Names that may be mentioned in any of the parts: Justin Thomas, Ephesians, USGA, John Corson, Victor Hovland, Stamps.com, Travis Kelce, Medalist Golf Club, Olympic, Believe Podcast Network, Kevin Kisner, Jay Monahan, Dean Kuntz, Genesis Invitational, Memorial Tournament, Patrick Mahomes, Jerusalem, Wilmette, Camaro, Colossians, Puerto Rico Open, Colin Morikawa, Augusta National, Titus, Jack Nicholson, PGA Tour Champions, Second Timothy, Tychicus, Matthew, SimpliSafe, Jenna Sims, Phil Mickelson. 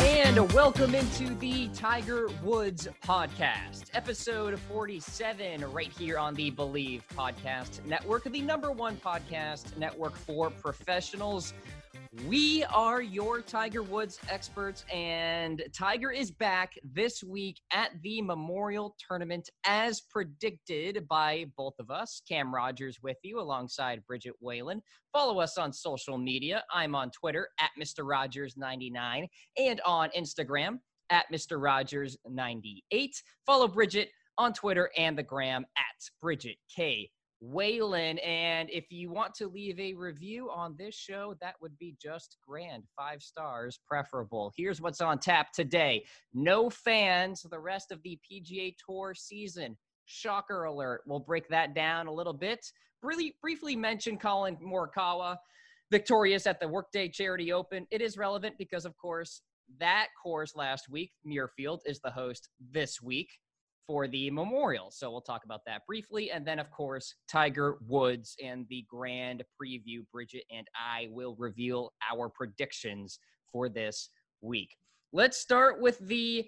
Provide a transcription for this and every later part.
And welcome into the Tiger Woods podcast, episode 47, right here on the Believe Podcast Network, the number one podcast network for professionals. We are your Tiger Woods experts, and Tiger is back this week at the Memorial Tournament, as predicted by both of us. Cam Rogers with you alongside Bridget Whalen. Follow us on social media. I'm on Twitter at Mr. Rogers99 and on Instagram at Mr. Rogers98. Follow Bridget on Twitter and the gram at Bridget K. Whalen, and if you want to leave a review on this show, that would be just grand. 5 stars preferable. Here's what's on tap today. No fans the rest of the PGA Tour season. Shocker alert. We'll break that down a little bit. Really briefly mention Colin Morikawa, victorious at the Workday Charity Open. It is relevant because, of course, that course last week, Muirfield, is the host this week for the Memorial. So we'll talk about that briefly. And then, of course, Tiger Woods and the grand preview. Bridget and I will reveal our predictions for this week. Let's start with the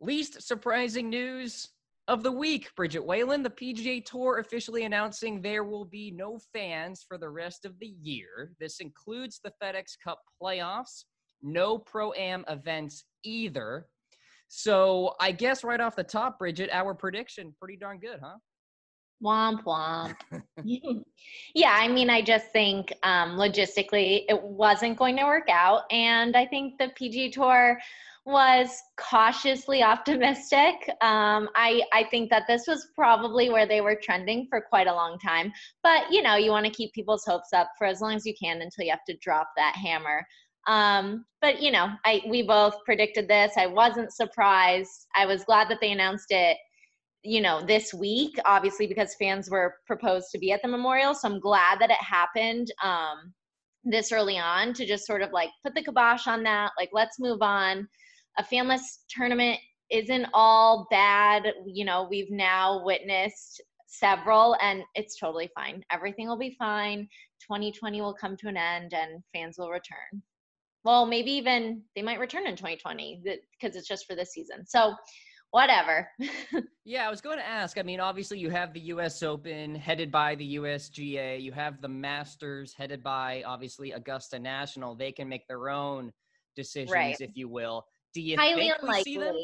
least surprising news of the week. Bridget Whalen, the PGA Tour officially announcing there will be no fans for the rest of the year. This includes the FedEx Cup playoffs, no Pro-Am events either. So I guess right off the top, Bridget, our prediction, pretty darn good, huh? Womp womp. Yeah, I mean, I just think logistically it wasn't going to work out. And I think the PGA Tour was cautiously optimistic. I think that this was probably where they were trending for quite a long time. But, you know, you want to keep people's hopes up for as long as you can until you have to drop that hammer. But you know, we both predicted this. I wasn't surprised. I was glad that they announced it, you know, this week, obviously because fans were proposed to be at the Memorial. So I'm glad that it happened, this early on to just sort of like put the kibosh on that. Like, let's move on. A fanless tournament isn't all bad. You know, we've now witnessed several, and it's totally fine. Everything will be fine. 2020 will come to an end and fans will return. Well, maybe even they might return in 2020 because it's just for this season. So whatever. Yeah, I was going to ask. I mean, obviously you have the U.S. Open headed by the USGA. You have the Masters headed by, obviously, Augusta National. They can make their own decisions, right, if you will. Do you think we see them?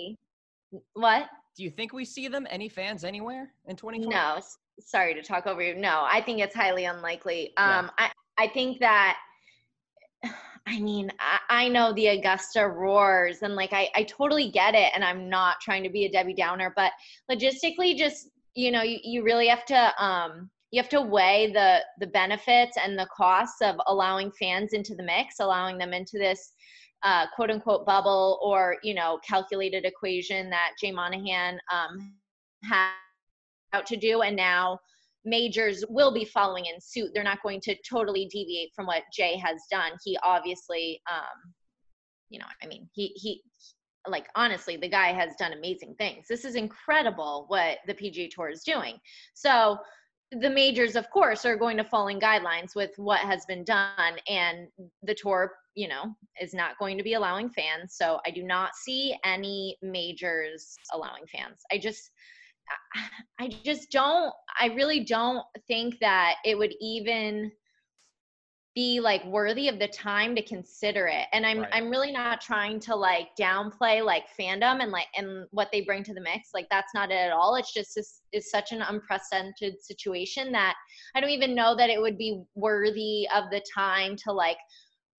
What? Do you think we see them? Any fans anywhere in 2020? No. Sorry to talk over you. No, I think it's highly unlikely. Yeah. I think that – I mean, I know the Augusta roars and like, I totally get it. And I'm not trying to be a Debbie Downer, but logistically just, you know, you really have to, you have to weigh the benefits and the costs of allowing fans into the mix, allowing them into this quote unquote bubble or, you know, calculated equation that Jay Monahan had out to do. And now majors will be following in suit. They're not going to totally deviate from what Jay has done. He obviously, you know, I mean, he like, honestly, the guy has done amazing things. This is incredible what the PGA Tour is doing. So the majors, of course, are going to fall in guidelines with what has been done, and the tour, you know, is not going to be allowing fans. So I do not see any majors allowing fans. I really don't think that it would even be like worthy of the time to consider it. And I'm really not trying to like downplay like fandom and like, and what they bring to the mix. Like, that's not it at all. It's just, this is such an unprecedented situation that I don't even know that it would be worthy of the time to like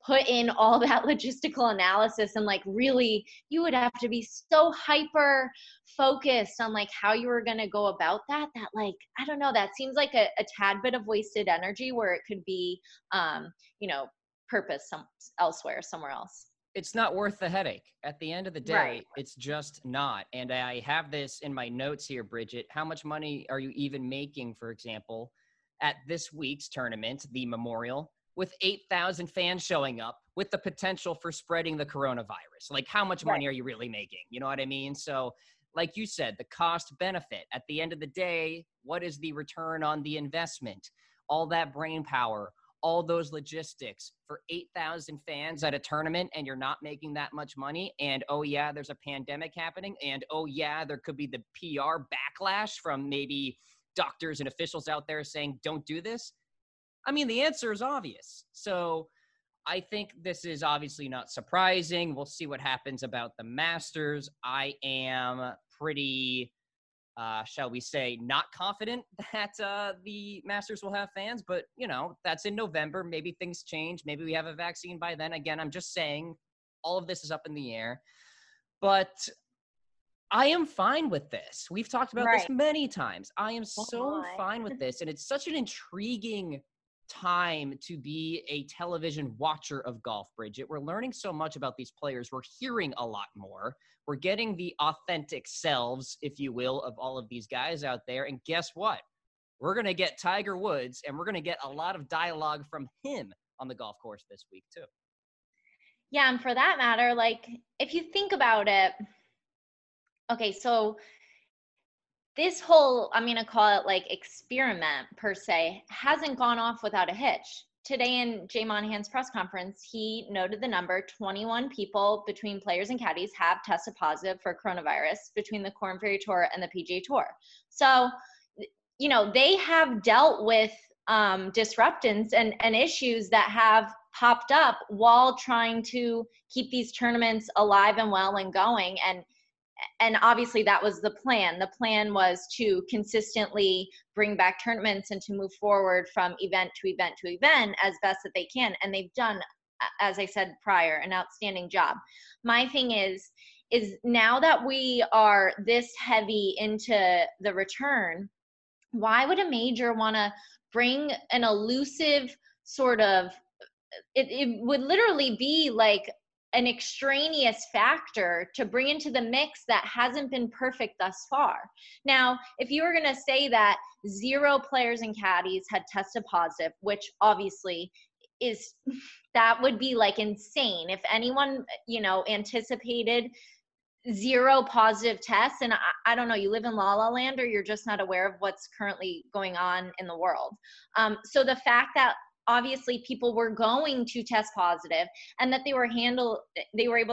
put in all that logistical analysis. And like, really, you would have to be so hyper focused on like how you were going to go about that like, I don't know, that seems like a tad bit of wasted energy where it could be, you know, purpose somewhere else. It's not worth the headache. At the end of the day, It's just not. And I have this in my notes here, Bridget. How much money are you even making, for example, at this week's tournament, the Memorial? with 8,000 fans showing up with the potential for spreading the coronavirus. Like, how much money are you really making? You know what I mean? So like you said, the cost benefit at the end of the day, what is the return on the investment? All that brain power, all those logistics for 8,000 fans at a tournament, and you're not making that much money. And oh yeah, there's a pandemic happening. And oh yeah, there could be the PR backlash from maybe doctors and officials out there saying, don't do this. I mean, the answer is obvious. So I think this is obviously not surprising. We'll see what happens about the Masters. I am pretty, shall we say, not confident that the Masters will have fans, but you know, that's in November. Maybe things change. Maybe we have a vaccine by then. Again, I'm just saying all of this is up in the air, but I am fine with this. We've talked about this many times. I am so fine with this. And it's such an intriguing time to be a television watcher of golf, Bridget. We're learning so much about these players. We're hearing a lot more. We're getting the authentic selves, if you will, of all of these guys out there. And guess what? We're going to get Tiger Woods, and we're going to get a lot of dialogue from him on the golf course this week too. Yeah, and for that matter, like, if you think about it, okay, so this whole, I'm going to call it like experiment per se, hasn't gone off without a hitch. Today in Jay Monahan's press conference, he noted the number 21 people between players and caddies have tested positive for coronavirus between the Korn Ferry Tour and the PGA Tour. So, you know, they have dealt with disruptions and issues that have popped up while trying to keep these tournaments alive and well and going. And obviously that was the plan. The plan was to consistently bring back tournaments and to move forward from event to event to event as best that they can. And they've done, as I said prior, an outstanding job. My thing is now that we are this heavy into the return, why would a major want to bring an elusive sort of, it would literally be like an extraneous factor to bring into the mix that hasn't been perfect thus far. Now, if you were going to say that 0 players and caddies had tested positive, which obviously is, that would be like insane. If anyone, you know, anticipated 0 positive tests, and I don't know, you live in La La Land or you're just not aware of what's currently going on in the world. So the fact that obviously people were going to test positive and that they were able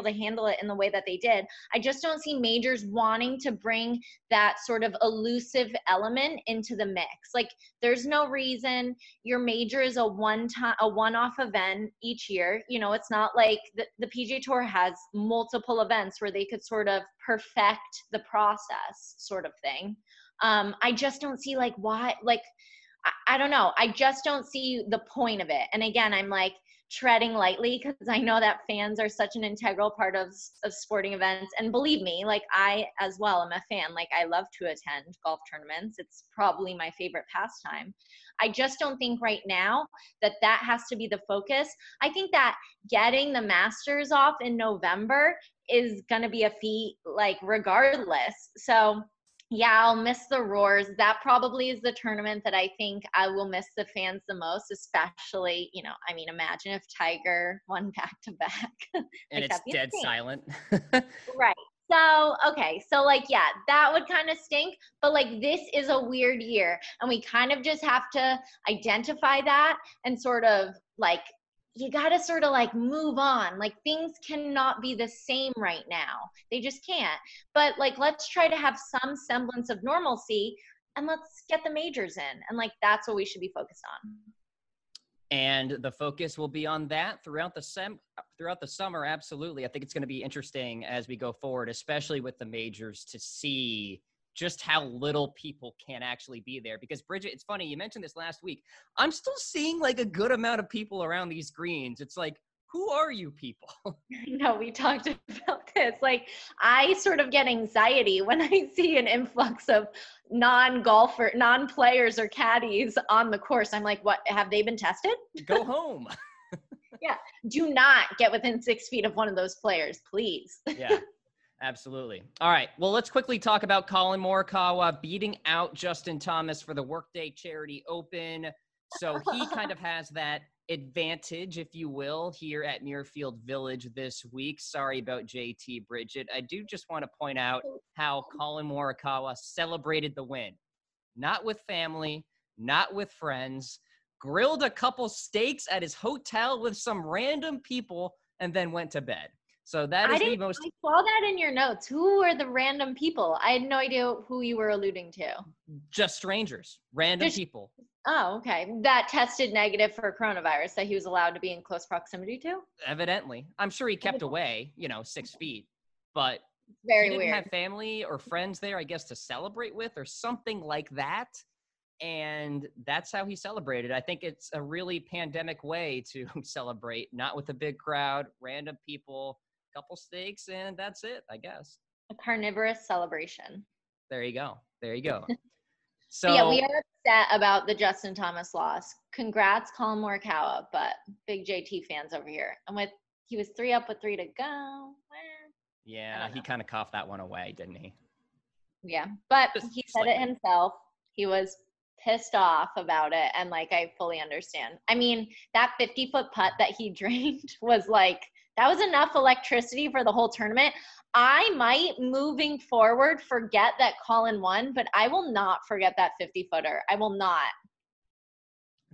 to handle it in the way that they did. I just don't see majors wanting to bring that sort of elusive element into the mix. Like, there's no reason. Your major is a one-off event each year. You know, it's not like the PGA Tour has multiple events where they could sort of perfect the process sort of thing. I just don't see like why, like, I don't know. I just don't see the point of it. And again, I'm like treading lightly because I know that fans are such an integral part of sporting events. And believe me, like I as well am a fan. Like I love to attend golf tournaments. It's probably my favorite pastime. I just don't think right now that that has to be the focus. I think that getting the Masters off in November is going to be a feat, like regardless. So yeah, I'll miss the roars. That probably is the tournament that I think I will miss the fans the most, especially, you know, I mean, imagine if Tiger won back-to-back. And like, it's dead silent. Right. So, okay. So, like, yeah, that would kind of stink. But, like, this is a weird year. And we kind of just have to identify that and sort of, like, you got to sort of like move on. Like things cannot be the same right now. They just can't. But like, let's try to have some semblance of normalcy and let's get the majors in. And like, that's what we should be focused on. And the focus will be on that throughout the summer. Absolutely. I think it's going to be interesting as we go forward, especially with the majors, to see just how little people can actually be there. Because Bridget, it's funny, you mentioned this last week. I'm still seeing like a good amount of people around these greens. It's like, who are you people? No, we talked about this. Like I sort of get anxiety when I see an influx of non-players or caddies on the course. I'm like, what, have they been tested? Go home. Yeah, do not get within 6 feet of one of those players, please. Yeah. Absolutely. All right. Well, let's quickly talk about Colin Morikawa beating out Justin Thomas for the Workday Charity Open. So he kind of has that advantage, if you will, here at Muirfield Village this week. Sorry about JT, Bridget. I do just want to point out how Colin Morikawa celebrated the win. Not with family, not with friends, grilled a couple steaks at his hotel with some random people, and then went to bed. So that is the most... I saw that in your notes. Who were the random people? I had no idea who you were alluding to. Just strangers. Random people. Oh, okay. That tested negative for coronavirus that he was allowed to be in close proximity to? Evidently. I'm sure he kept away, 6 feet. But very weird. He didn't have family or friends there, I guess, to celebrate with or something like that. And that's how he celebrated. I think it's a really pandemic way to celebrate. Not with a big crowd, random people, couple steaks, and that's it, I guess. A carnivorous celebration. There you go. So yeah, we are upset about the Justin Thomas loss. Congrats, Colin Morikawa, but big JT fans over here. He was 3 up with 3 to go. Yeah, he kind of coughed that one away, didn't he? Yeah, but he said it himself. He was pissed off about it, and I fully understand. I mean, that 50-foot putt that he drained was that was enough electricity for the whole tournament. I might, moving forward, forget that Colin won, but I will not forget that 50-footer. I will not.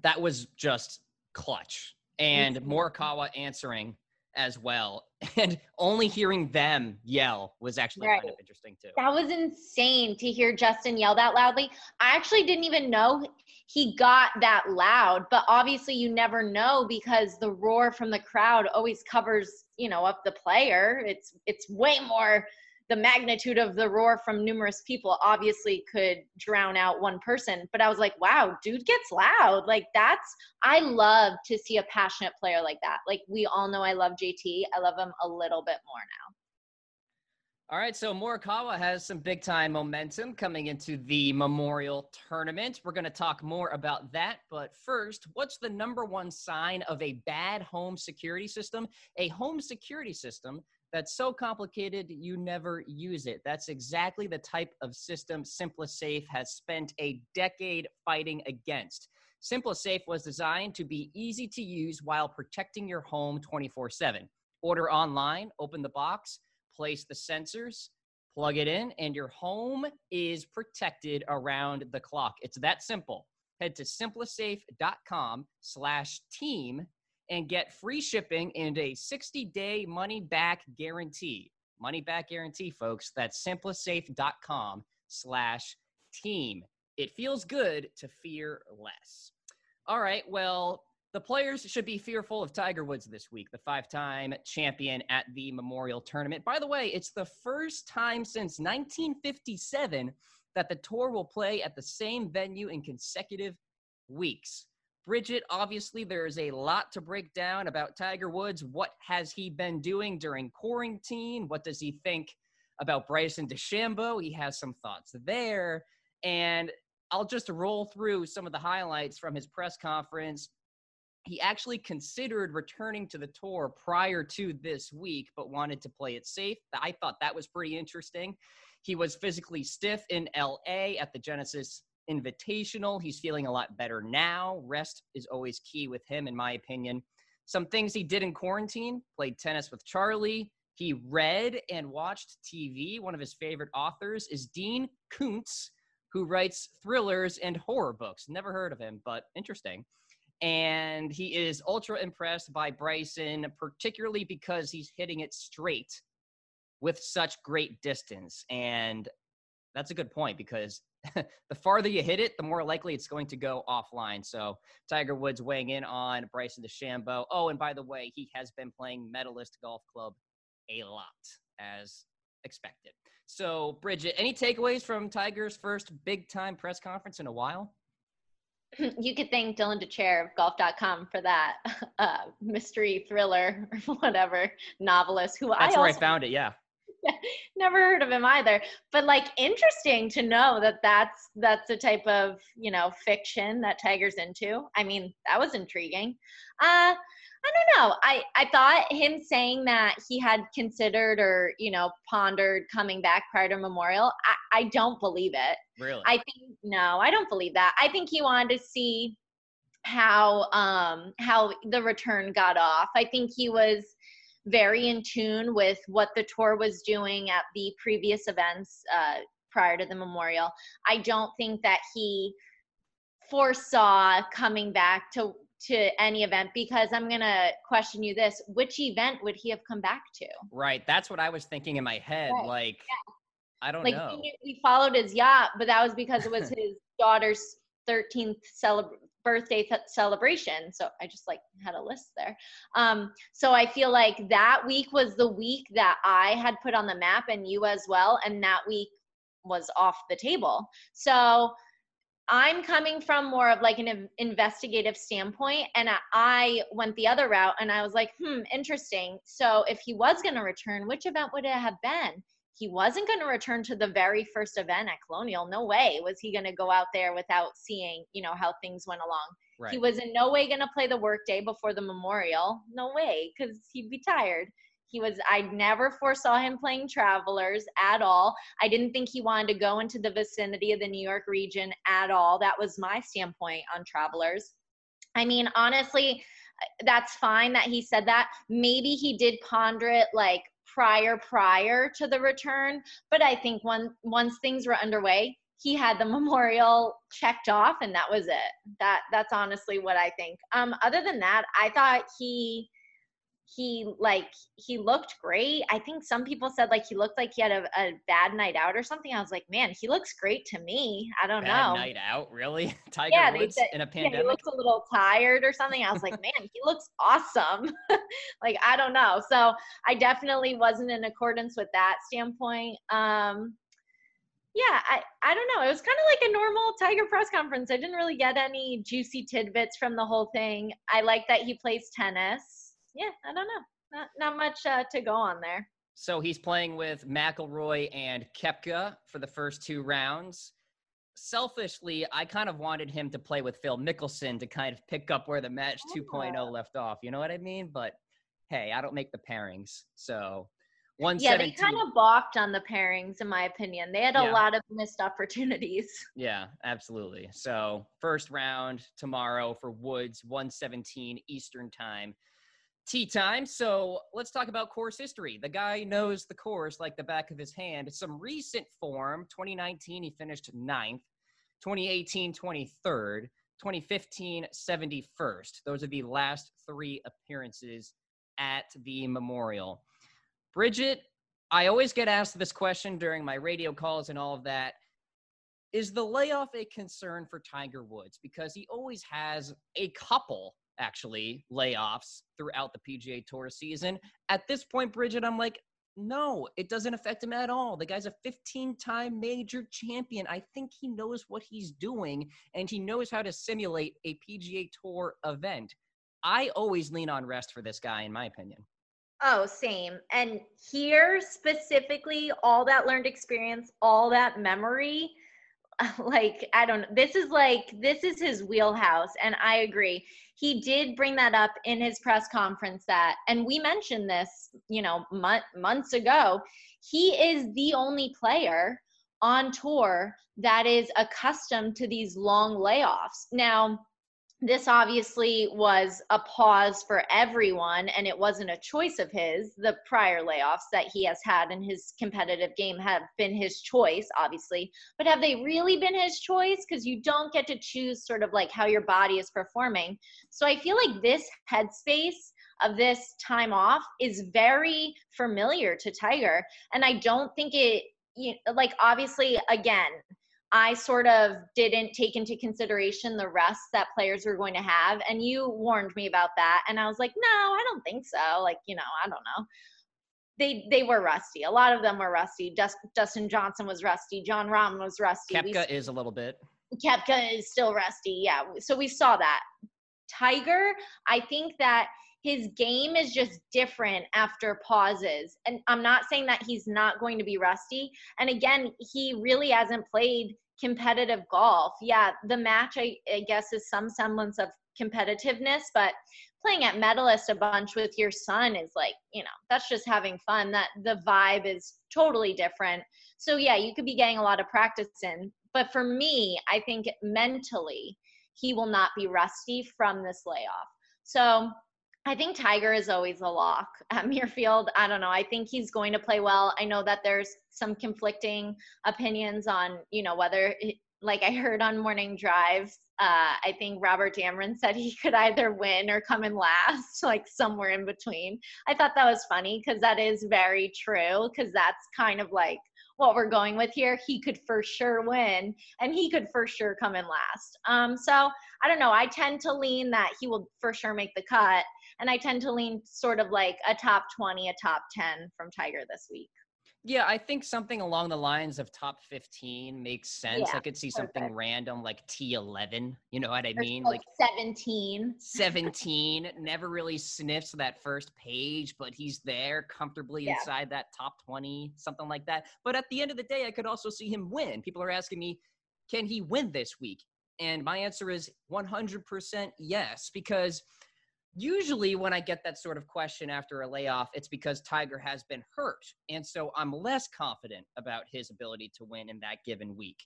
That was just clutch. And Morikawa answering as well. And only hearing them yell was actually kind of interesting, too. That was insane to hear Justin yell that loudly. I actually didn't even know he got that loud, but obviously you never know because the roar from the crowd always covers, up the player. It's way more, the magnitude of the roar from numerous people obviously could drown out one person. But I was like, wow, dude gets loud. I love to see a passionate player like that. We all know I love JT. I love him a little bit more now. All right, so Morikawa has some big-time momentum coming into the Memorial Tournament. We're going to talk more about that, but first, what's the number one sign of a bad home security system? A home security system that's so complicated you never use it. That's exactly the type of system SimpliSafe has spent a decade fighting against. SimpliSafe was designed to be easy to use while protecting your home 24/7. Order online, open the box, place the sensors, plug it in, and your home is protected around the clock. It's that simple. Head to SimpliSafe.com/team and get free shipping and a 60-day money-back guarantee. Money-back guarantee, folks. That's SimpliSafe.com/team. It feels good to fear less. All right, well, the players should be fearful of Tiger Woods this week, the 5-time champion at the Memorial Tournament. By the way, it's the first time since 1957 that the tour will play at the same venue in consecutive weeks. Bridget, obviously there is a lot to break down about Tiger Woods. What has he been doing during quarantine? What does he think about Bryson DeChambeau? He has some thoughts there. And I'll just roll through some of the highlights from his press conference. He actually considered returning to the tour prior to this week, but wanted to play it safe. I thought that was pretty interesting. He was physically stiff in LA at the Genesis Invitational. He's feeling a lot better now. Rest is always key with him, in my opinion. Some things he did in quarantine: played tennis with Charlie. He read and watched TV. One of his favorite authors is Dean Kuntz, who writes thrillers and horror books. Never heard of him, but interesting. And he is ultra impressed by Bryson, particularly because he's hitting it straight with such great distance. And that's a good point because the farther you hit it, the more likely it's going to go offline. So Tiger Woods weighing in on Bryson DeChambeau. Oh, and by the way, he has been playing Medalist Golf Club a lot, as expected. So, Bridget, any takeaways from Tiger's first big-time press conference in a while? You could thank Dylan DeChambeau of golf.com for that mystery thriller or whatever novelist. That's where I found it, yeah. Never heard of him either, but interesting to know that that's the type of fiction that Tiger's into. I mean, that was intriguing. I don't know. I thought him saying that he had considered or pondered coming back prior to Memorial. I don't believe it. Really? I think no, I don't believe that. I think he wanted to see how the return got off. I think he was very in tune with what the tour was doing at the previous events prior to the Memorial. I don't think that he foresaw coming back to any event, because I'm going to question you this, which event would he have come back to? Right. That's what I was thinking in my head. Right. Like, yeah. I don't know. Like, he followed his yacht, but that was because it was his daughter's 13th birthday celebration. So I just like had a list there. So I feel like that week was the week that I had put on the map, and you as well. And that week was off the table. So I'm coming from more of like an investigative standpoint, and I went the other route, and I was like, interesting. So if he was going to return, which event would it have been? He wasn't going to return to the very first event at Colonial. No way was he going to go out there without seeing, you know, how things went along. Right. He was in no way going to play the Workday before the Memorial. No way, because he'd be tired. I never foresaw him playing Travelers at all. I didn't think he wanted to go into the vicinity of the New York region at all. That was my standpoint on Travelers. I mean, honestly, that's fine that he said that. Maybe he did ponder it like prior to the return, but I think once things were underway, he had the Memorial checked off, and that was it. That's honestly what I think. Other than that, I thought he looked great. I think some people said like he looked like he had a bad night out or something. I was like, man, he looks great to me. I don't know. Bad night out, really? Tiger Woods said, in a pandemic? Yeah, he looks a little tired or something. I was like, man, he looks awesome. Like, I don't know. So I definitely wasn't in accordance with that standpoint. Yeah, I don't know. It was kind of like a normal Tiger press conference. I didn't really get any juicy tidbits from the whole thing. I like that he plays tennis. Yeah, I don't know. Not much to go on there. So he's playing with McIlroy and Kepka for the first two rounds. Selfishly, I kind of wanted him to play with Phil Mickelson to kind of pick up where the match 2.0 left off. You know what I mean? But hey, I don't make the pairings. So 117. Yeah, they kind of balked on the pairings, in my opinion. They had a lot of missed opportunities. Yeah, absolutely. So first round tomorrow for Woods, 1:17 Eastern time. Tee time. So let's talk about course history. The guy knows the course like the back of his hand. Some recent form: 2019, he finished 9th. 2018, 23rd. 2015, 71st. Those are the last three appearances at the Memorial. Bridget, I always get asked this question during my radio calls and all of that. Is the layoff a concern for Tiger Woods? Because he always has a couple layoffs throughout the PGA Tour season. At this point, Bridget, I'm like, no, it doesn't affect him at all. The guy's a 15-time major champion. I think he knows what he's doing, and he knows how to simulate a PGA Tour event. I always lean on rest for this guy, in my opinion. Oh, same. And here, specifically, all that learned experience, all that memory, like, I don't know. This is his wheelhouse. And I agree. He did bring that up in his press conference and we mentioned this, you know, months ago, he is the only player on tour that is accustomed to these long layoffs. Now, this obviously was a pause for everyone, and it wasn't a choice of his. The prior layoffs that he has had in his competitive game have been his choice, obviously. But have they really been his choice? Because you don't get to choose sort of like how your body is performing. So I feel like this headspace of this time off is very familiar to Tiger. And I don't think it, you know, like, obviously, again, I sort of didn't take into consideration the rest that players were going to have. And you warned me about that. And I was like, no, I don't think so. Like, you know, I don't know. They were rusty. A lot of them were rusty. Dustin Johnson was rusty. John Rahm was rusty. Kepka is a little bit. Kepka is still rusty. Yeah. So we saw that. Tiger, I think that his game is just different after pauses. And I'm not saying that he's not going to be rusty. And again, he really hasn't played competitive golf. Yeah, the match, I guess, is some semblance of competitiveness, but playing at Medalist a bunch with your son is like, you know, that's just having fun. That the vibe is totally different. So yeah, you could be getting a lot of practice in. But for me, I think mentally, he will not be rusty from this layoff. So I think Tiger is always a lock at Muirfield. I don't know. I think he's going to play well. I know that there's some conflicting opinions on, you know, whether it, like I heard on Morning Drive, I think Robert Dameron said he could either win or come in last, like somewhere in between. I thought that was funny because that is very true, because that's kind of like what we're going with here. He could for sure win and he could for sure come in last. So I don't know. I tend to lean that he will for sure make the cut, and I tend to lean sort of like a top 20, a top 10 from Tiger this week. Yeah, I think something along the lines of top 15 makes sense. Yeah, I could see something random like T11, you know what I mean? Like 17. 17, never really sniffs that first page, but he's there comfortably inside that top 20, something like that. But at the end of the day, I could also see him win. People are asking me, can he win this week? And my answer is 100% yes, because usually when I get that sort of question after a layoff, it's because Tiger has been hurt. And so I'm less confident about his ability to win in that given week.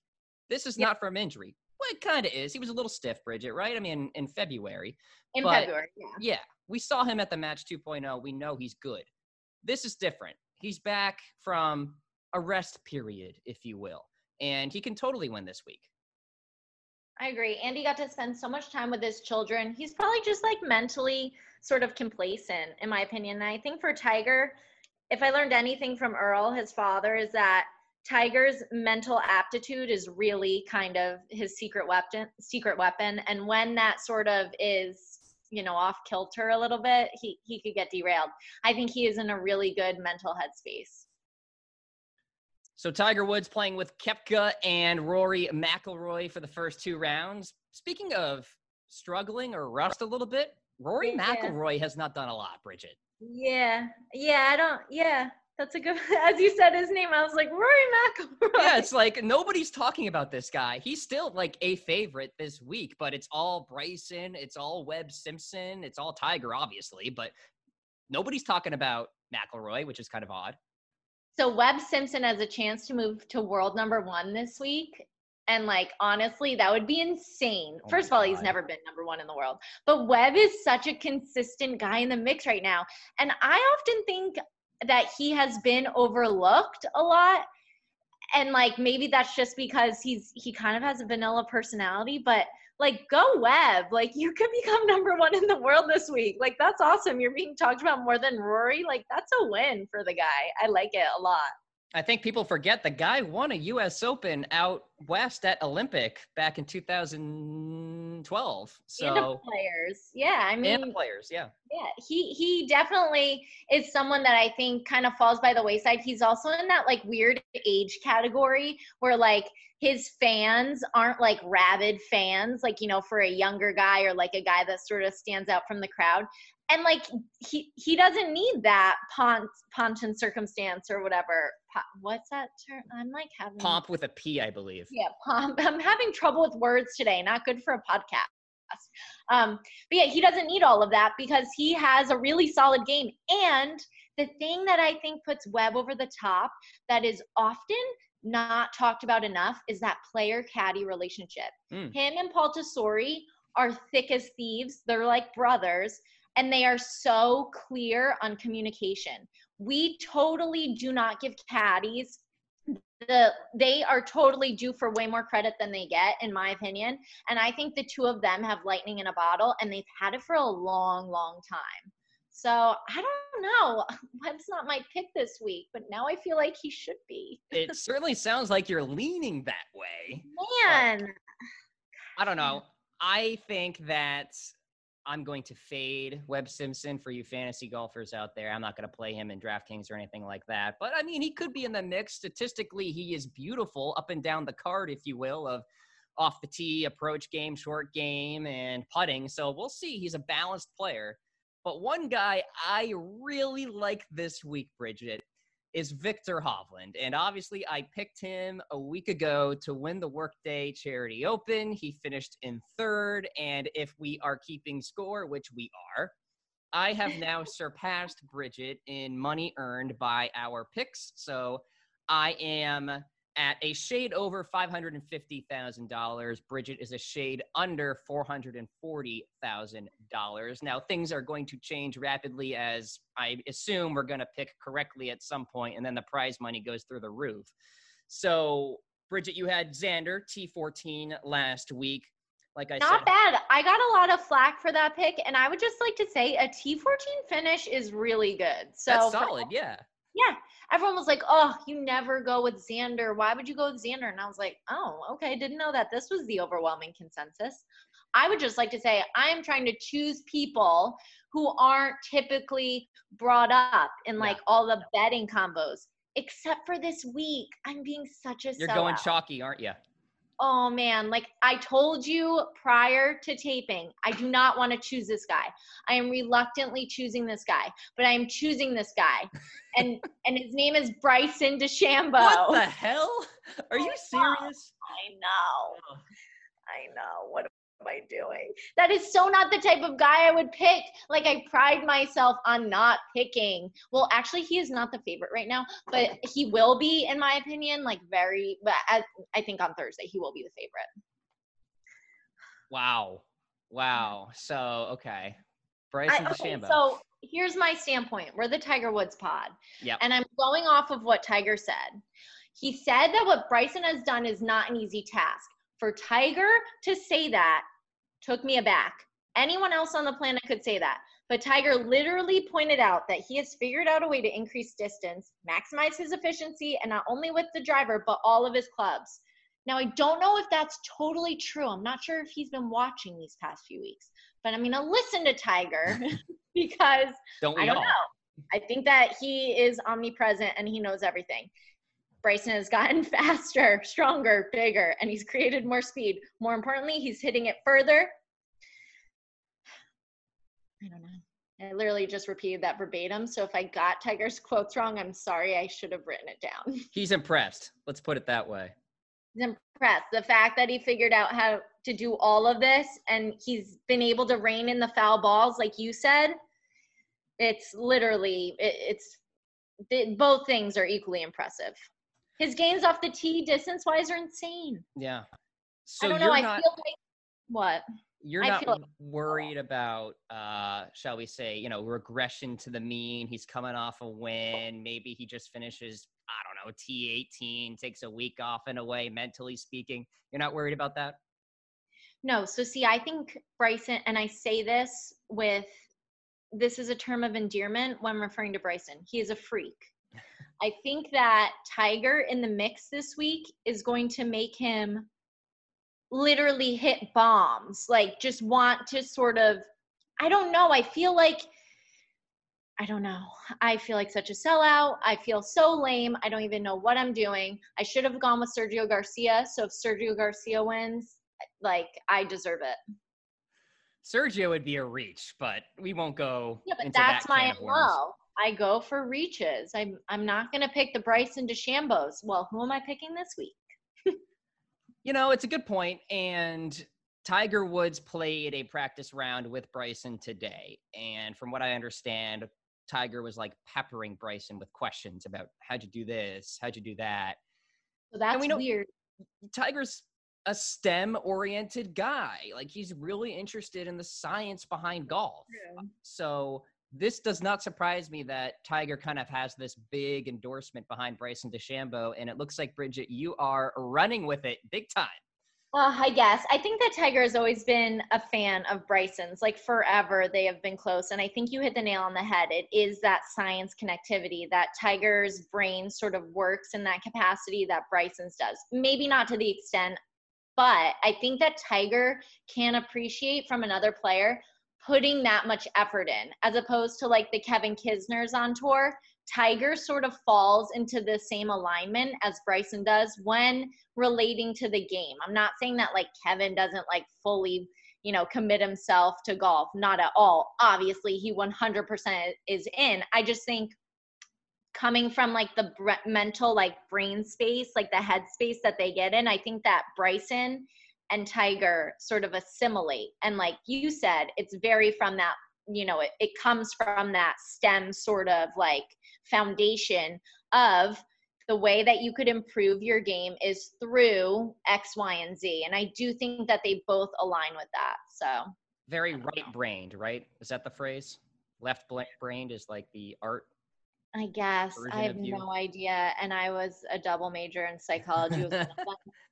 This is not from injury. Well, it kind of is. He was a little stiff, Bridget, right? I mean, in February. Yeah. We saw him at the match 2.0. We know he's good. This is different. He's back from a rest period, if you will. And he can totally win this week. I agree. Andy got to spend so much time with his children. He's probably just like mentally sort of complacent, in my opinion. And I think for Tiger, if I learned anything from Earl, his father, is that Tiger's mental aptitude is really kind of his secret weapon. And when that sort of is, you know, off kilter a little bit, he could get derailed. I think he is in a really good mental headspace. So Tiger Woods playing with Kepka and Rory McIlroy for the first two rounds. Speaking of struggling or rust a little bit, Rory McIlroy has not done a lot, Bridget. That's a good, as you said his name, I was like, Rory McIlroy. Yeah, it's like nobody's talking about this guy. He's still like a favorite this week, but it's all Bryson, it's all Webb Simpson, it's all Tiger, obviously, but nobody's talking about McIlroy, which is kind of odd. So Webb Simpson has a chance to move to world number 1 this week. And like, honestly, that would be insane. First of all, he's never been number 1 in the world, but Webb is such a consistent guy in the mix right now. And I often think that he has been overlooked a lot. And like, maybe that's just because he kind of has a vanilla personality, but like, go Webb, like you could become number 1 in the world this week. Like, that's awesome. You're being talked about more than Rory. Like, that's a win for the guy. I like it a lot. I think people forget the guy won a US Open out West at Olympic back in 2012. So he definitely is someone that I think kind of falls by the wayside. He's also in that like weird age category where like his fans aren't like rabid fans, like, you know, for a younger guy or like a guy that sort of stands out from the crowd. And like, he doesn't need that pomp and circumstance or whatever. What's that term? I'm like having pomp with a P, I believe. Yeah, pomp. I'm having trouble with words today. Not good for a podcast. But yeah, he doesn't need all of that because he has a really solid game. And the thing that I think puts Webb over the top that is often not talked about enough is that player-caddy relationship. Him and Paul Tesori are thick as thieves. They're like brothers. And they are so clear on communication. We totally do not give caddies they are totally due for way more credit than they get, in my opinion. And I think the two of them have lightning in a bottle, and they've had it for a long, long time. So I don't know. Webb's not my pick this week, but now I feel like he should be. It certainly sounds like you're leaning that way. Man. I don't know. I think that I'm going to fade Webb Simpson for you fantasy golfers out there. I'm not going to play him in DraftKings or anything like that. But, I mean, he could be in the mix. Statistically, he is beautiful up and down the card, if you will, of off the tee, approach game, short game, and putting. So we'll see. He's a balanced player. But one guy I really like this week, Bridget, is Victor Hovland. And obviously, I picked him a week ago to win the Workday Charity Open. He finished in third. And if we are keeping score, which we are, I have now surpassed Bridget in money earned by our picks. So I am at a shade over $550,000. Bridget is a shade under $440,000. Now, things are going to change rapidly, as I assume we're going to pick correctly at some point, and then the prize money goes through the roof. So, Bridget, you had Xander, T14, last week. Like I said, not bad. I got a lot of flack for that pick, and I would just like to say a T14 finish is really good. So that's solid, yeah. Yeah. Everyone was like, oh, you never go with Xander. Why would you go with Xander? And I was like, oh, okay. Didn't know that this was the overwhelming consensus. I would just like to say I'm trying to choose people who aren't typically brought up in like all the betting combos, except for this week. I'm being such a sellout. You're going chalky, aren't you? Oh man, like I told you prior to taping, I do not want to choose this guy. I am reluctantly choosing this guy, but I am choosing this guy. And and his name is Bryson DeChambeau. What the hell? Are you serious? I know. I know. What am I doing? That is so not the type of guy I would pick. Like I pride myself on not picking. Well, actually he is not the favorite right now, but he will be, in my opinion, like very, but I think on Thursday he will be the favorite. Wow. Wow. So, okay. Bryson DeChambeau. So here's my standpoint. We're the Tiger Woods pod. Yep. And I'm going off of what Tiger said. He said that what Bryson has done is not an easy task. For Tiger to say that took me aback. Anyone else on the planet could say that. But Tiger literally pointed out that he has figured out a way to increase distance, maximize his efficiency, and not only with the driver, but all of his clubs. Now, I don't know if that's totally true. I'm not sure if he's been watching these past few weeks. But I'm going to listen to Tiger because I don't know. I think that he is omnipresent and he knows everything. Bryson has gotten faster, stronger, bigger, and he's created more speed. More importantly, he's hitting it further. I don't know. I literally just repeated that verbatim. So if I got Tiger's quotes wrong, I'm sorry. I should have written it down. He's impressed. Let's put it that way. He's impressed. The fact that he figured out how to do all of this and he's been able to rein in the foul balls, like you said, it's literally, both things are equally impressive. His gains off the tee distance-wise are insane. Yeah. So I don't know. I feel like what? You're not worried about, shall we say, you know, regression to the mean. He's coming off a win. Maybe he just finishes, I don't know, T18, takes a week off in a way, mentally speaking. You're not worried about that? No. So, see, I think Bryson, and I say this with, this is a term of endearment when referring to Bryson. He is a freak. I think that Tiger in the mix this week is going to make him literally hit bombs, like just want to sort of, I don't know. I feel like, I don't know. I feel like such a sellout. I feel so lame. I don't even know what I'm doing. I should have gone with Sergio Garcia. So if Sergio Garcia wins, like I deserve it. Sergio would be a reach, but we won't go into that can of worms. Yeah, but that's my MO. I go for reaches. I'm not going to pick the Bryson DeChambeaus. Well, who am I picking this week? You know, it's a good point. And Tiger Woods played a practice round with Bryson today. And from what I understand, Tiger was like peppering Bryson with questions about how'd you do this? How'd you do that? So that's weird. Tiger's a STEM-oriented guy. Like he's really interested in the science behind golf. Yeah. So this does not surprise me that Tiger kind of has this big endorsement behind Bryson DeChambeau, and it looks like, Bridget, you are running with it big time. Well, I guess. I think that Tiger has always been a fan of Bryson's. Like, forever they have been close, and I think you hit the nail on the head. It is that science connectivity, that Tiger's brain sort of works in that capacity that Bryson's does. Maybe not to the extent, but I think that Tiger can appreciate from another player putting that much effort in, as opposed to like the Kevin Kisners on tour. Tiger sort of falls into the same alignment as Bryson does when relating to the game. I'm not saying that like Kevin doesn't like fully, you know, commit himself to golf, not at all. Obviously he 100% is in. I just think coming from like the mental, like brain space, like the head space that they get in, I think that Bryson and Tiger sort of assimilate. And like you said, it's very from that, you know, it comes from that STEM sort of like foundation of the way that you could improve your game is through X, Y, and Z. And I do think that they both align with that. So very right-brained, right? Is that the phrase? Left-brained is like the art. I guess. I have no idea. And I was a double major in psychology.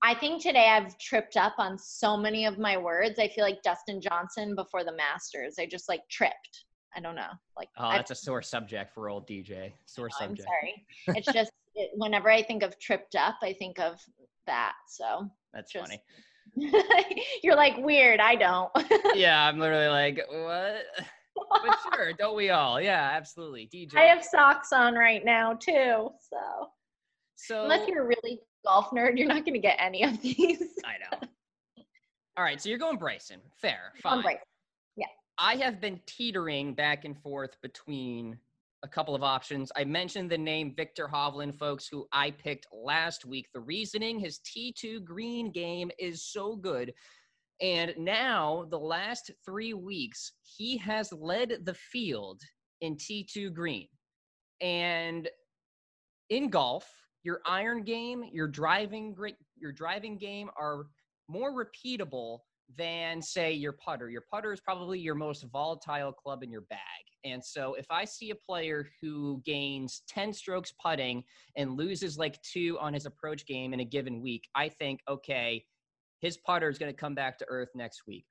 I think today I've tripped up on so many of my words. I feel like Dustin Johnson before the Masters. I just like tripped. I don't know. Like, oh, that's a sore subject for old DJ. Sore subject. I'm sorry. It's just whenever I think of tripped up, I think of that. So that's just funny. You're like, weird. I don't. Yeah. I'm literally like, what? But sure, don't we all? Yeah, absolutely. DJ. I have socks on right now too. So unless you're a really golf nerd, you're not going to get any of these. I know. All right. So you're going Bryson. Fair. Fine. Bryson. Yeah. I have been teetering back and forth between a couple of options. I mentioned the name Victor Hovland, folks, who I picked last week. The reasoning, his T2 green game is so good. And now, the last 3 weeks, he has led the field in T2 green. And in golf, your iron game, your driving game are more repeatable than, say, your putter. Your putter is probably your most volatile club in your bag. And so if I see a player who gains 10 strokes putting and loses like 2 on his approach game in a given week, I think, okay, his putter is going to come back to earth next week.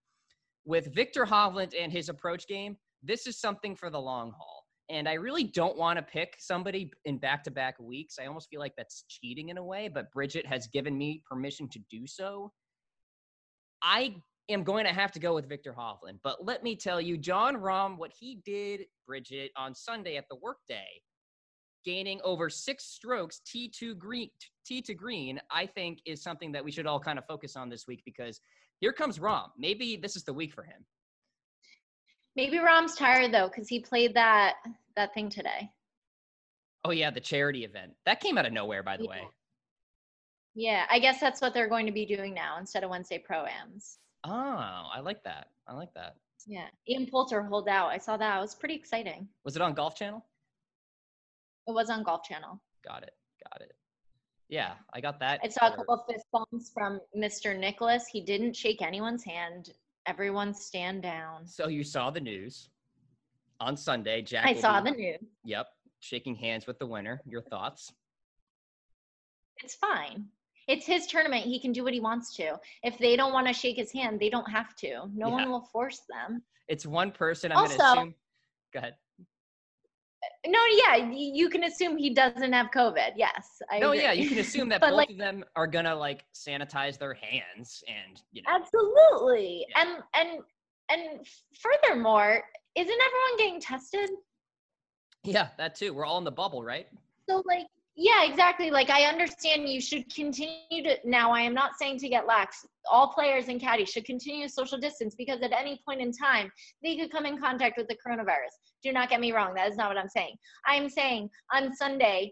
With Victor Hovland and his approach game, this is something for the long haul. And I really don't want to pick somebody in back-to-back weeks. I almost feel like that's cheating in a way, but Bridget has given me permission to do so. I am going to have to go with Victor Hovland. But let me tell you, John Rahm, what he did, Bridget, on Sunday at the Workday, gaining over 6 strokes, T to green, I think is something that we should all kind of focus on this week because here comes Rahm. Maybe this is the week for him. Maybe Rahm's tired though because he played that thing today. Oh yeah, the charity event. That came out of nowhere, by the way. Yeah, I guess that's what they're going to be doing now instead of Wednesday Pro-Ams. Oh, I like that. Yeah, Ian Poulter holed out. I saw that. It was pretty exciting. Was it on Golf Channel? It was on Golf Channel. Got it. Yeah, I got that. I saw a couple of fist bumps from Mr. Nicholas. He didn't shake anyone's hand. Everyone stand down. So you saw the news on Sunday, Jack. I saw the news. Yep, shaking hands with the winner. Your thoughts? It's fine. It's his tournament. He can do what he wants to. If they don't want to shake his hand, they don't have to. No one will force them. It's one person. I'm going to assume. Go ahead. No, yeah, you can assume he doesn't have COVID. Yes. I agree. Yeah, you can assume that both of them are going to sanitize their hands and, Absolutely. Yeah. And furthermore, isn't everyone getting tested? Yeah, that too. We're all in the bubble, right? So yeah, exactly. I understand you should continue to, now I am not saying to get lax. All players and caddies should continue to social distance because at any point in time, they could come in contact with the coronavirus. Do not get me wrong. That is not what I'm saying. I'm saying on Sunday,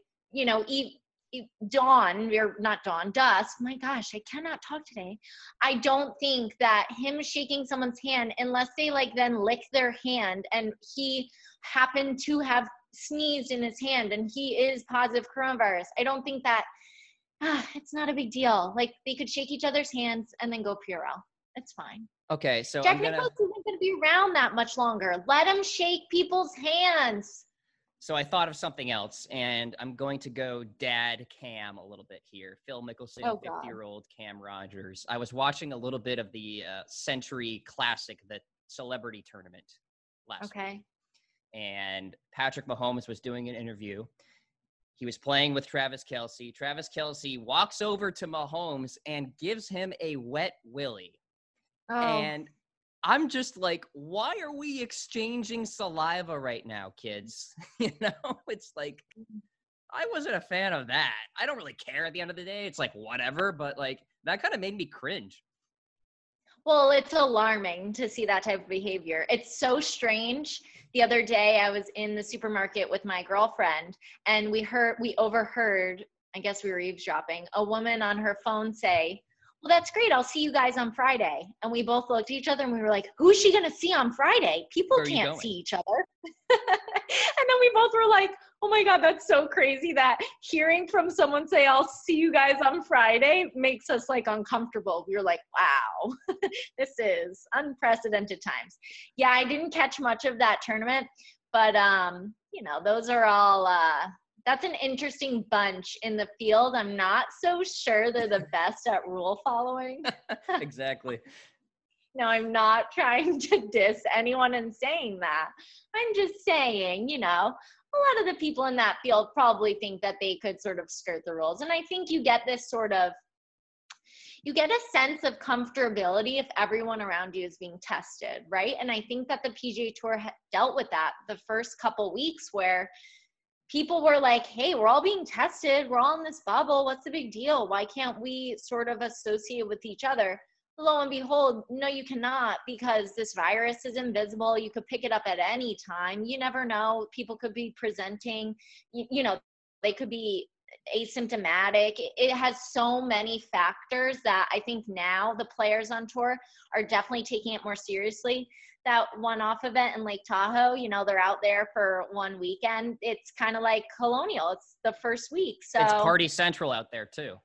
dusk. My gosh, I cannot talk today. I don't think that him shaking someone's hand, unless they then lick their hand and he happened to have sneezed in his hand and he is positive coronavirus. I don't think that it's not a big deal. They could shake each other's hands and then go Purell. It's fine. Okay, so Jack Nicholson isn't going to be around that much longer. Let him shake people's hands. So I thought of something else, and I'm going to go dad Cam a little bit here. Phil Mickelson, 50-year-old Cam Rogers. I was watching a little bit of the Century Classic, the celebrity tournament last week. And Patrick Mahomes was doing an interview. He was playing with Travis Kelce. Travis Kelce walks over to Mahomes and gives him a wet willy. Oh. And I'm just like, why are we exchanging saliva right now, kids? It's like, I wasn't a fan of that. I don't really care at the end of the day. It's like, whatever. But that kind of made me cringe. Well, it's alarming to see that type of behavior. It's so strange. The other day I was in the supermarket with my girlfriend and we overheard, I guess we were eavesdropping, a woman on her phone say, well, that's great. I'll see you guys on Friday. And we both looked at each other and we were like, who's she going to see on Friday? People can't see each other. And then we both were like, Oh my God, that's so crazy that hearing from someone say, I'll see you guys on Friday makes us like uncomfortable. We're like, wow, this is unprecedented times. Yeah, I didn't catch much of that tournament, but you know, those are all, that's an interesting bunch in the field. I'm not so sure they're the best at rule following. Exactly. No, I'm not trying to diss anyone in saying that. I'm just saying, you know, a lot of the people in that field probably think that they could sort of skirt the rules. And I think you get this sort of, you get a sense of comfortability if everyone around you is being tested, right? And I think that the PGA Tour dealt with that the first couple weeks where people were like, hey, we're all being tested. We're all in this bubble. What's the big deal? Why can't we sort of associate with each other? Lo and behold, no, you cannot, because this virus is invisible. You could pick it up at any time. You never know. People could be presenting, you know, they could be asymptomatic. It has so many factors that I think now the players on tour are definitely taking it more seriously. That one-off event in Lake Tahoe, you know, they're out there for one weekend. It's kind of like Colonial. It's the first week. So it's party central out there too.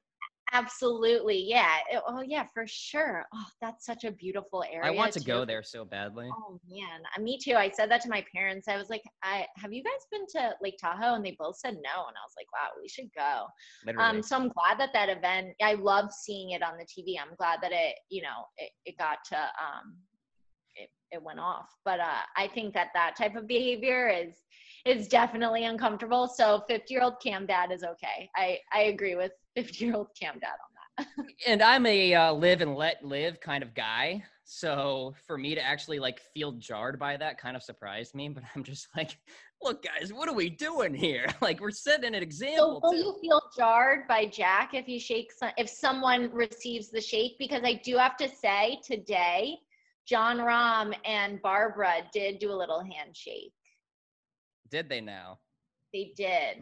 Absolutely. Yeah. Oh yeah, for sure. Oh, that's such a beautiful area. I want to go there so badly. Oh man. Me too. I said that to my parents. I was like, have you guys been to Lake Tahoe? And they both said no. And I was like, wow, we should go. Literally. So I'm glad that that event, I love seeing it on the TV. I'm glad that it, you know, it got to, it went off. But I think that that type of behavior is definitely uncomfortable. So 50-year-old Cam Dad is okay. I agree with 50-year-old Cam Dad on that. And I'm a live and let live kind of guy. So for me to actually like feel jarred by that kind of surprised me. But I'm just like, look, guys, what are we doing here? Like, we're setting an example. So will you feel jarred by Jack if he shakes, if someone receives the shake? Because I do have to say today, John Rahm and Barbara did do a little handshake. Did they now? They did.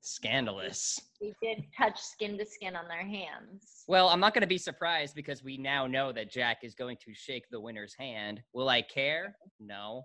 Scandalous. They did touch skin to skin on their hands. Well, I'm not going to be surprised because we now know that Jack is going to shake the winner's hand. Will I care? No.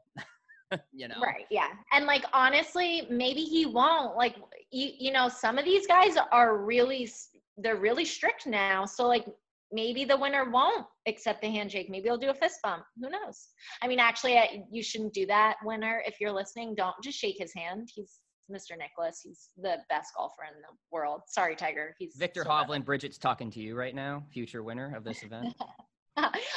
You know? Right, yeah. And like, honestly, maybe he won't. Like, you know, some of these guys are really, they're really strict now. So like, maybe the winner won't accept the handshake. Maybe he'll do a fist bump. Who knows? I mean, actually, you shouldn't do that, winner. If you're listening, don't just shake his hand. He's Mr. Nicholas. He's the best golfer in the world. Sorry, Tiger. He's Victor Hovland. Bridget's talking to you right now, future winner of this event.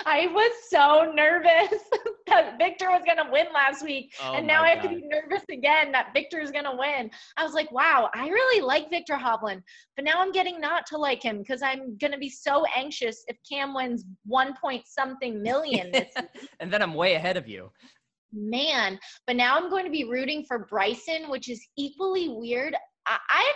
I was so nervous that Victor was going to win last week. Oh, and now I have to be nervous again that Victor is going to win. I was like, wow, I really like Victor Hovland, but now I'm getting not to like him because I'm going to be so anxious if Cam wins 1.something million this week. And then I'm way ahead of you. Man, but now I'm going to be rooting for Bryson, which is equally weird. I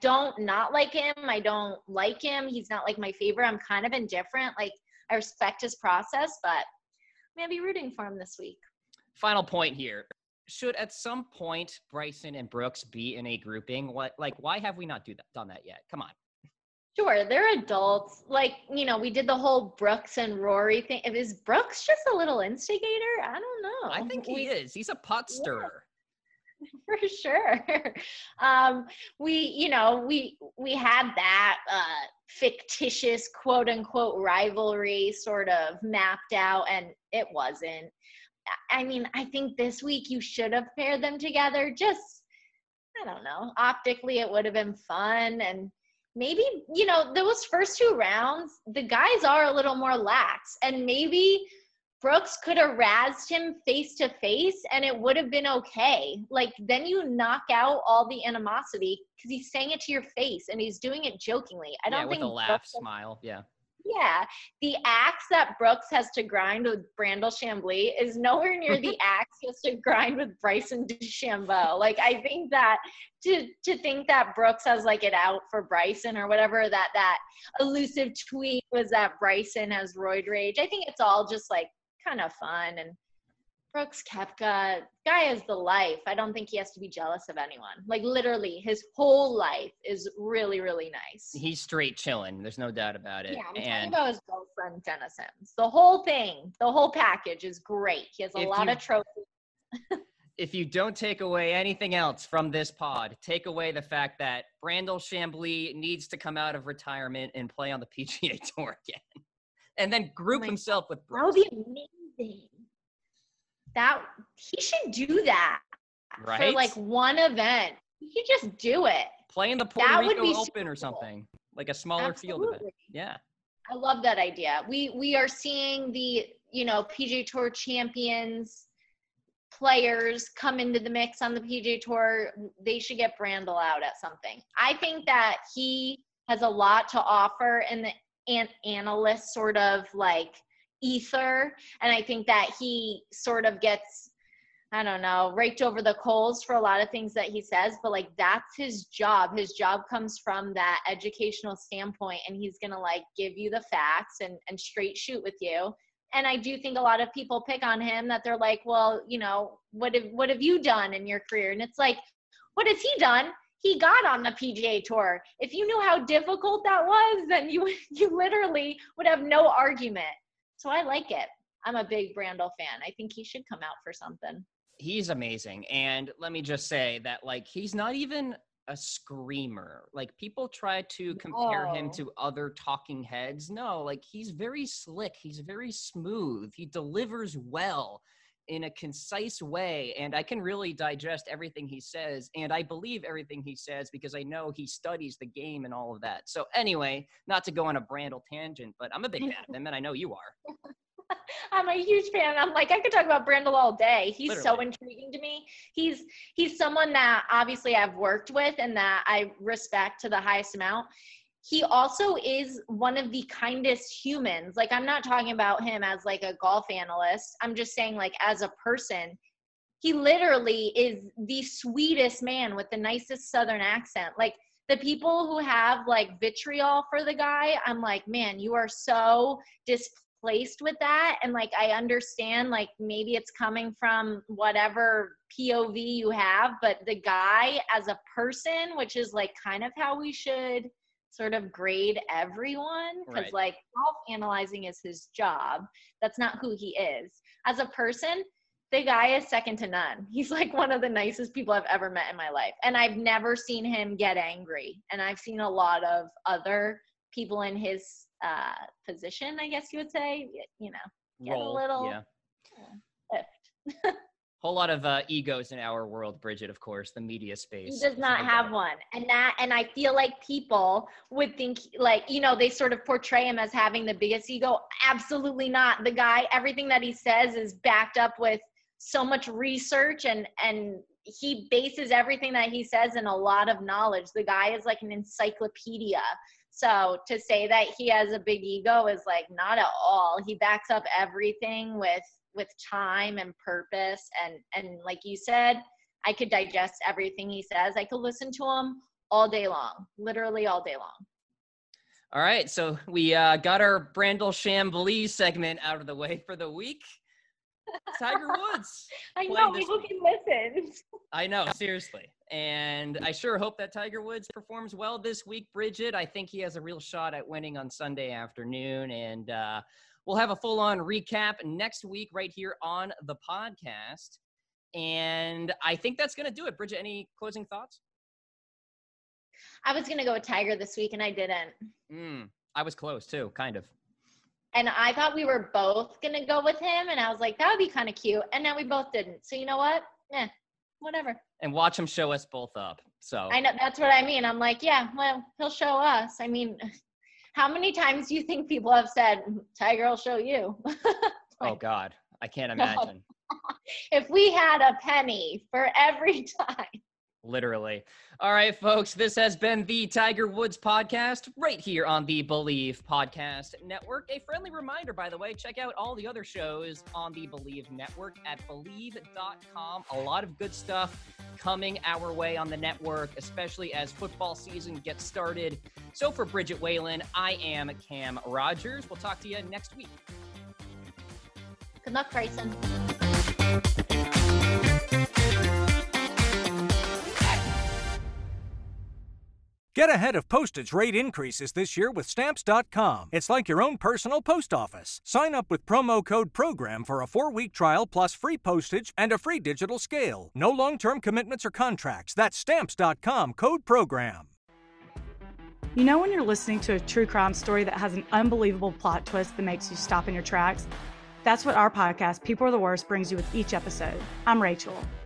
don't not like him. I don't like him. He's not like my favorite. I'm kind of indifferent. Like, I respect his process, but I'm going to be rooting for him this week. Final point here. Should at some point Bryson and Brooks be in a grouping? Why have we not done that yet? Come on. Sure. They're adults. Like, you know, we did the whole Brooks and Rory thing. Is Brooks just a little instigator? I don't know. I think he is. He's a pot stirrer. Yeah. For sure. We had that fictitious quote unquote rivalry sort of mapped out, and it wasn't. I mean, I think this week you should have paired them together. Just, I don't know, optically it would have been fun. And maybe, you know, those first two rounds, the guys are a little more lax, and maybe Brooks could have razzed him face to face and it would have been okay. Like, then you knock out all the animosity because he's saying it to your face and he's doing it jokingly. I don't think with a laugh, smile. Yeah. Yeah. The axe that Brooks has to grind with Brandel Chamblee is nowhere near the axe he has to grind with Bryson DeChambeau. Like, I think that to think that Brooks has like it out for Bryson or whatever, that elusive tweet was that Bryson has roid rage. I think it's all just like kind of fun. And Brooks Koepka, guy is the life. I don't think he has to be jealous of anyone. Like, literally, his whole life is really, really nice. He's straight chilling. There's no doubt about it. Yeah, I'm talking about his girlfriend, Jenna Sims. The whole thing, the whole package is great. He has a lot of trophies. if you don't take away anything else from this pod, take away the fact that Brandel Chamblee needs to come out of retirement and play on the PGA Tour again. And then group himself with Brooks. That would be amazing. That he should do that. Right? For like one event. He could just do it. Play in the Puerto Rico Open or something. Like a smaller field event. Yeah. I love that idea. We are seeing the, you know, PGA Tour champions players come into the mix on the PGA Tour. They should get Brandel out at something. I think that he has a lot to offer in the analyst sort of like ether. And I think that he sort of gets, I don't know, raked over the coals for a lot of things that he says, but like that's his job. His job comes from that educational standpoint, and he's going to like give you the facts and straight shoot with you. And I do think a lot of people pick on him that they're like, well, you know, what have you done in your career? And it's like, what has he done? He got on the PGA Tour. If you knew how difficult that was, then you literally would have no argument. So I like it. I'm a big Brandel fan. I think he should come out for something. He's amazing. And let me just say that, like, he's not even a screamer. Like, people try to compare him to other talking heads. No, like, he's very slick. He's very smooth. He delivers well in a concise way. And I can really digest everything he says. And I believe everything he says because I know he studies the game and all of that. So anyway, not to go on a Brandel tangent, but I'm a big fan of him, and I know you are. I'm a huge fan. I'm like, I could talk about Brandel all day. He's literally so intriguing to me. He's someone that obviously I've worked with and that I respect to the highest amount. He also is one of the kindest humans. Like, I'm not talking about him as like a golf analyst. I'm just saying, like, as a person, he literally is the sweetest man with the nicest Southern accent. Like, the people who have like vitriol for the guy, I'm like, man, you are so displaced with that. And like, I understand, like, maybe it's coming from whatever POV you have, but the guy as a person, which is like kind of how we should sort of grade everyone, because right, like, golf analyzing is his job. That's not who he is. As a person, the guy is second to none. He's like one of the nicest people I've ever met in my life. And I've never seen him get angry. And I've seen a lot of other people in his position, I guess you would say, you know, get roll, a little lift. Whole lot of egos in our world, Bridget, of course, the media space. He does not have one. And I feel like people would think, like, you know, they sort of portray him as having the biggest ego. Absolutely not. The guy, everything that he says is backed up with so much research, and he bases everything that he says in a lot of knowledge. The guy is like an encyclopedia. So to say that he has a big ego is like not at all. He backs up everything with time and purpose. And like you said, I could digest everything he says. I could listen to him all day long, literally all day long. All right. So we got our Brandel Chamblee segment out of the way for the week. Tiger Woods. I know. We hope he listens. I know. Seriously. And I sure hope that Tiger Woods performs well this week, Bridget. I think he has a real shot at winning on Sunday afternoon. And we'll have a full-on recap next week right here on the podcast. And I think that's going to do it. Bridget, any closing thoughts? I was going to go with Tiger this week, and I didn't. I was close, too, kind of. And I thought we were both going to go with him, and I was like, that would be kind of cute. And now we both didn't. So you know what? Eh. Whatever. And watch him show us both up. So I know, that's what I mean. I'm like, yeah, well, he'll show us. I mean, how many times do you think people have said, Tiger will show you? Like, oh God, I can't imagine. If we had a penny for every time. Literally. All right, folks, this has been the Tiger Woods podcast right here on the Believe Podcast Network. A friendly reminder, by the way, check out all the other shows on the Believe Network at Believe.com. A lot of good stuff coming our way on the network, especially as football season gets started. So for Bridget Whalen, I am Cam Rogers. We'll talk to you next week. Good luck, Bryson. Get ahead of postage rate increases this year with Stamps.com. It's like your own personal post office. Sign up with promo code PROGRAM for a 4-week trial plus free postage and a free digital scale. No long-term commitments or contracts. That's Stamps.com, code PROGRAM. You know when you're listening to a true crime story that has an unbelievable plot twist that makes you stop in your tracks? That's what our podcast, People Are the Worst, brings you with each episode. I'm Rachel.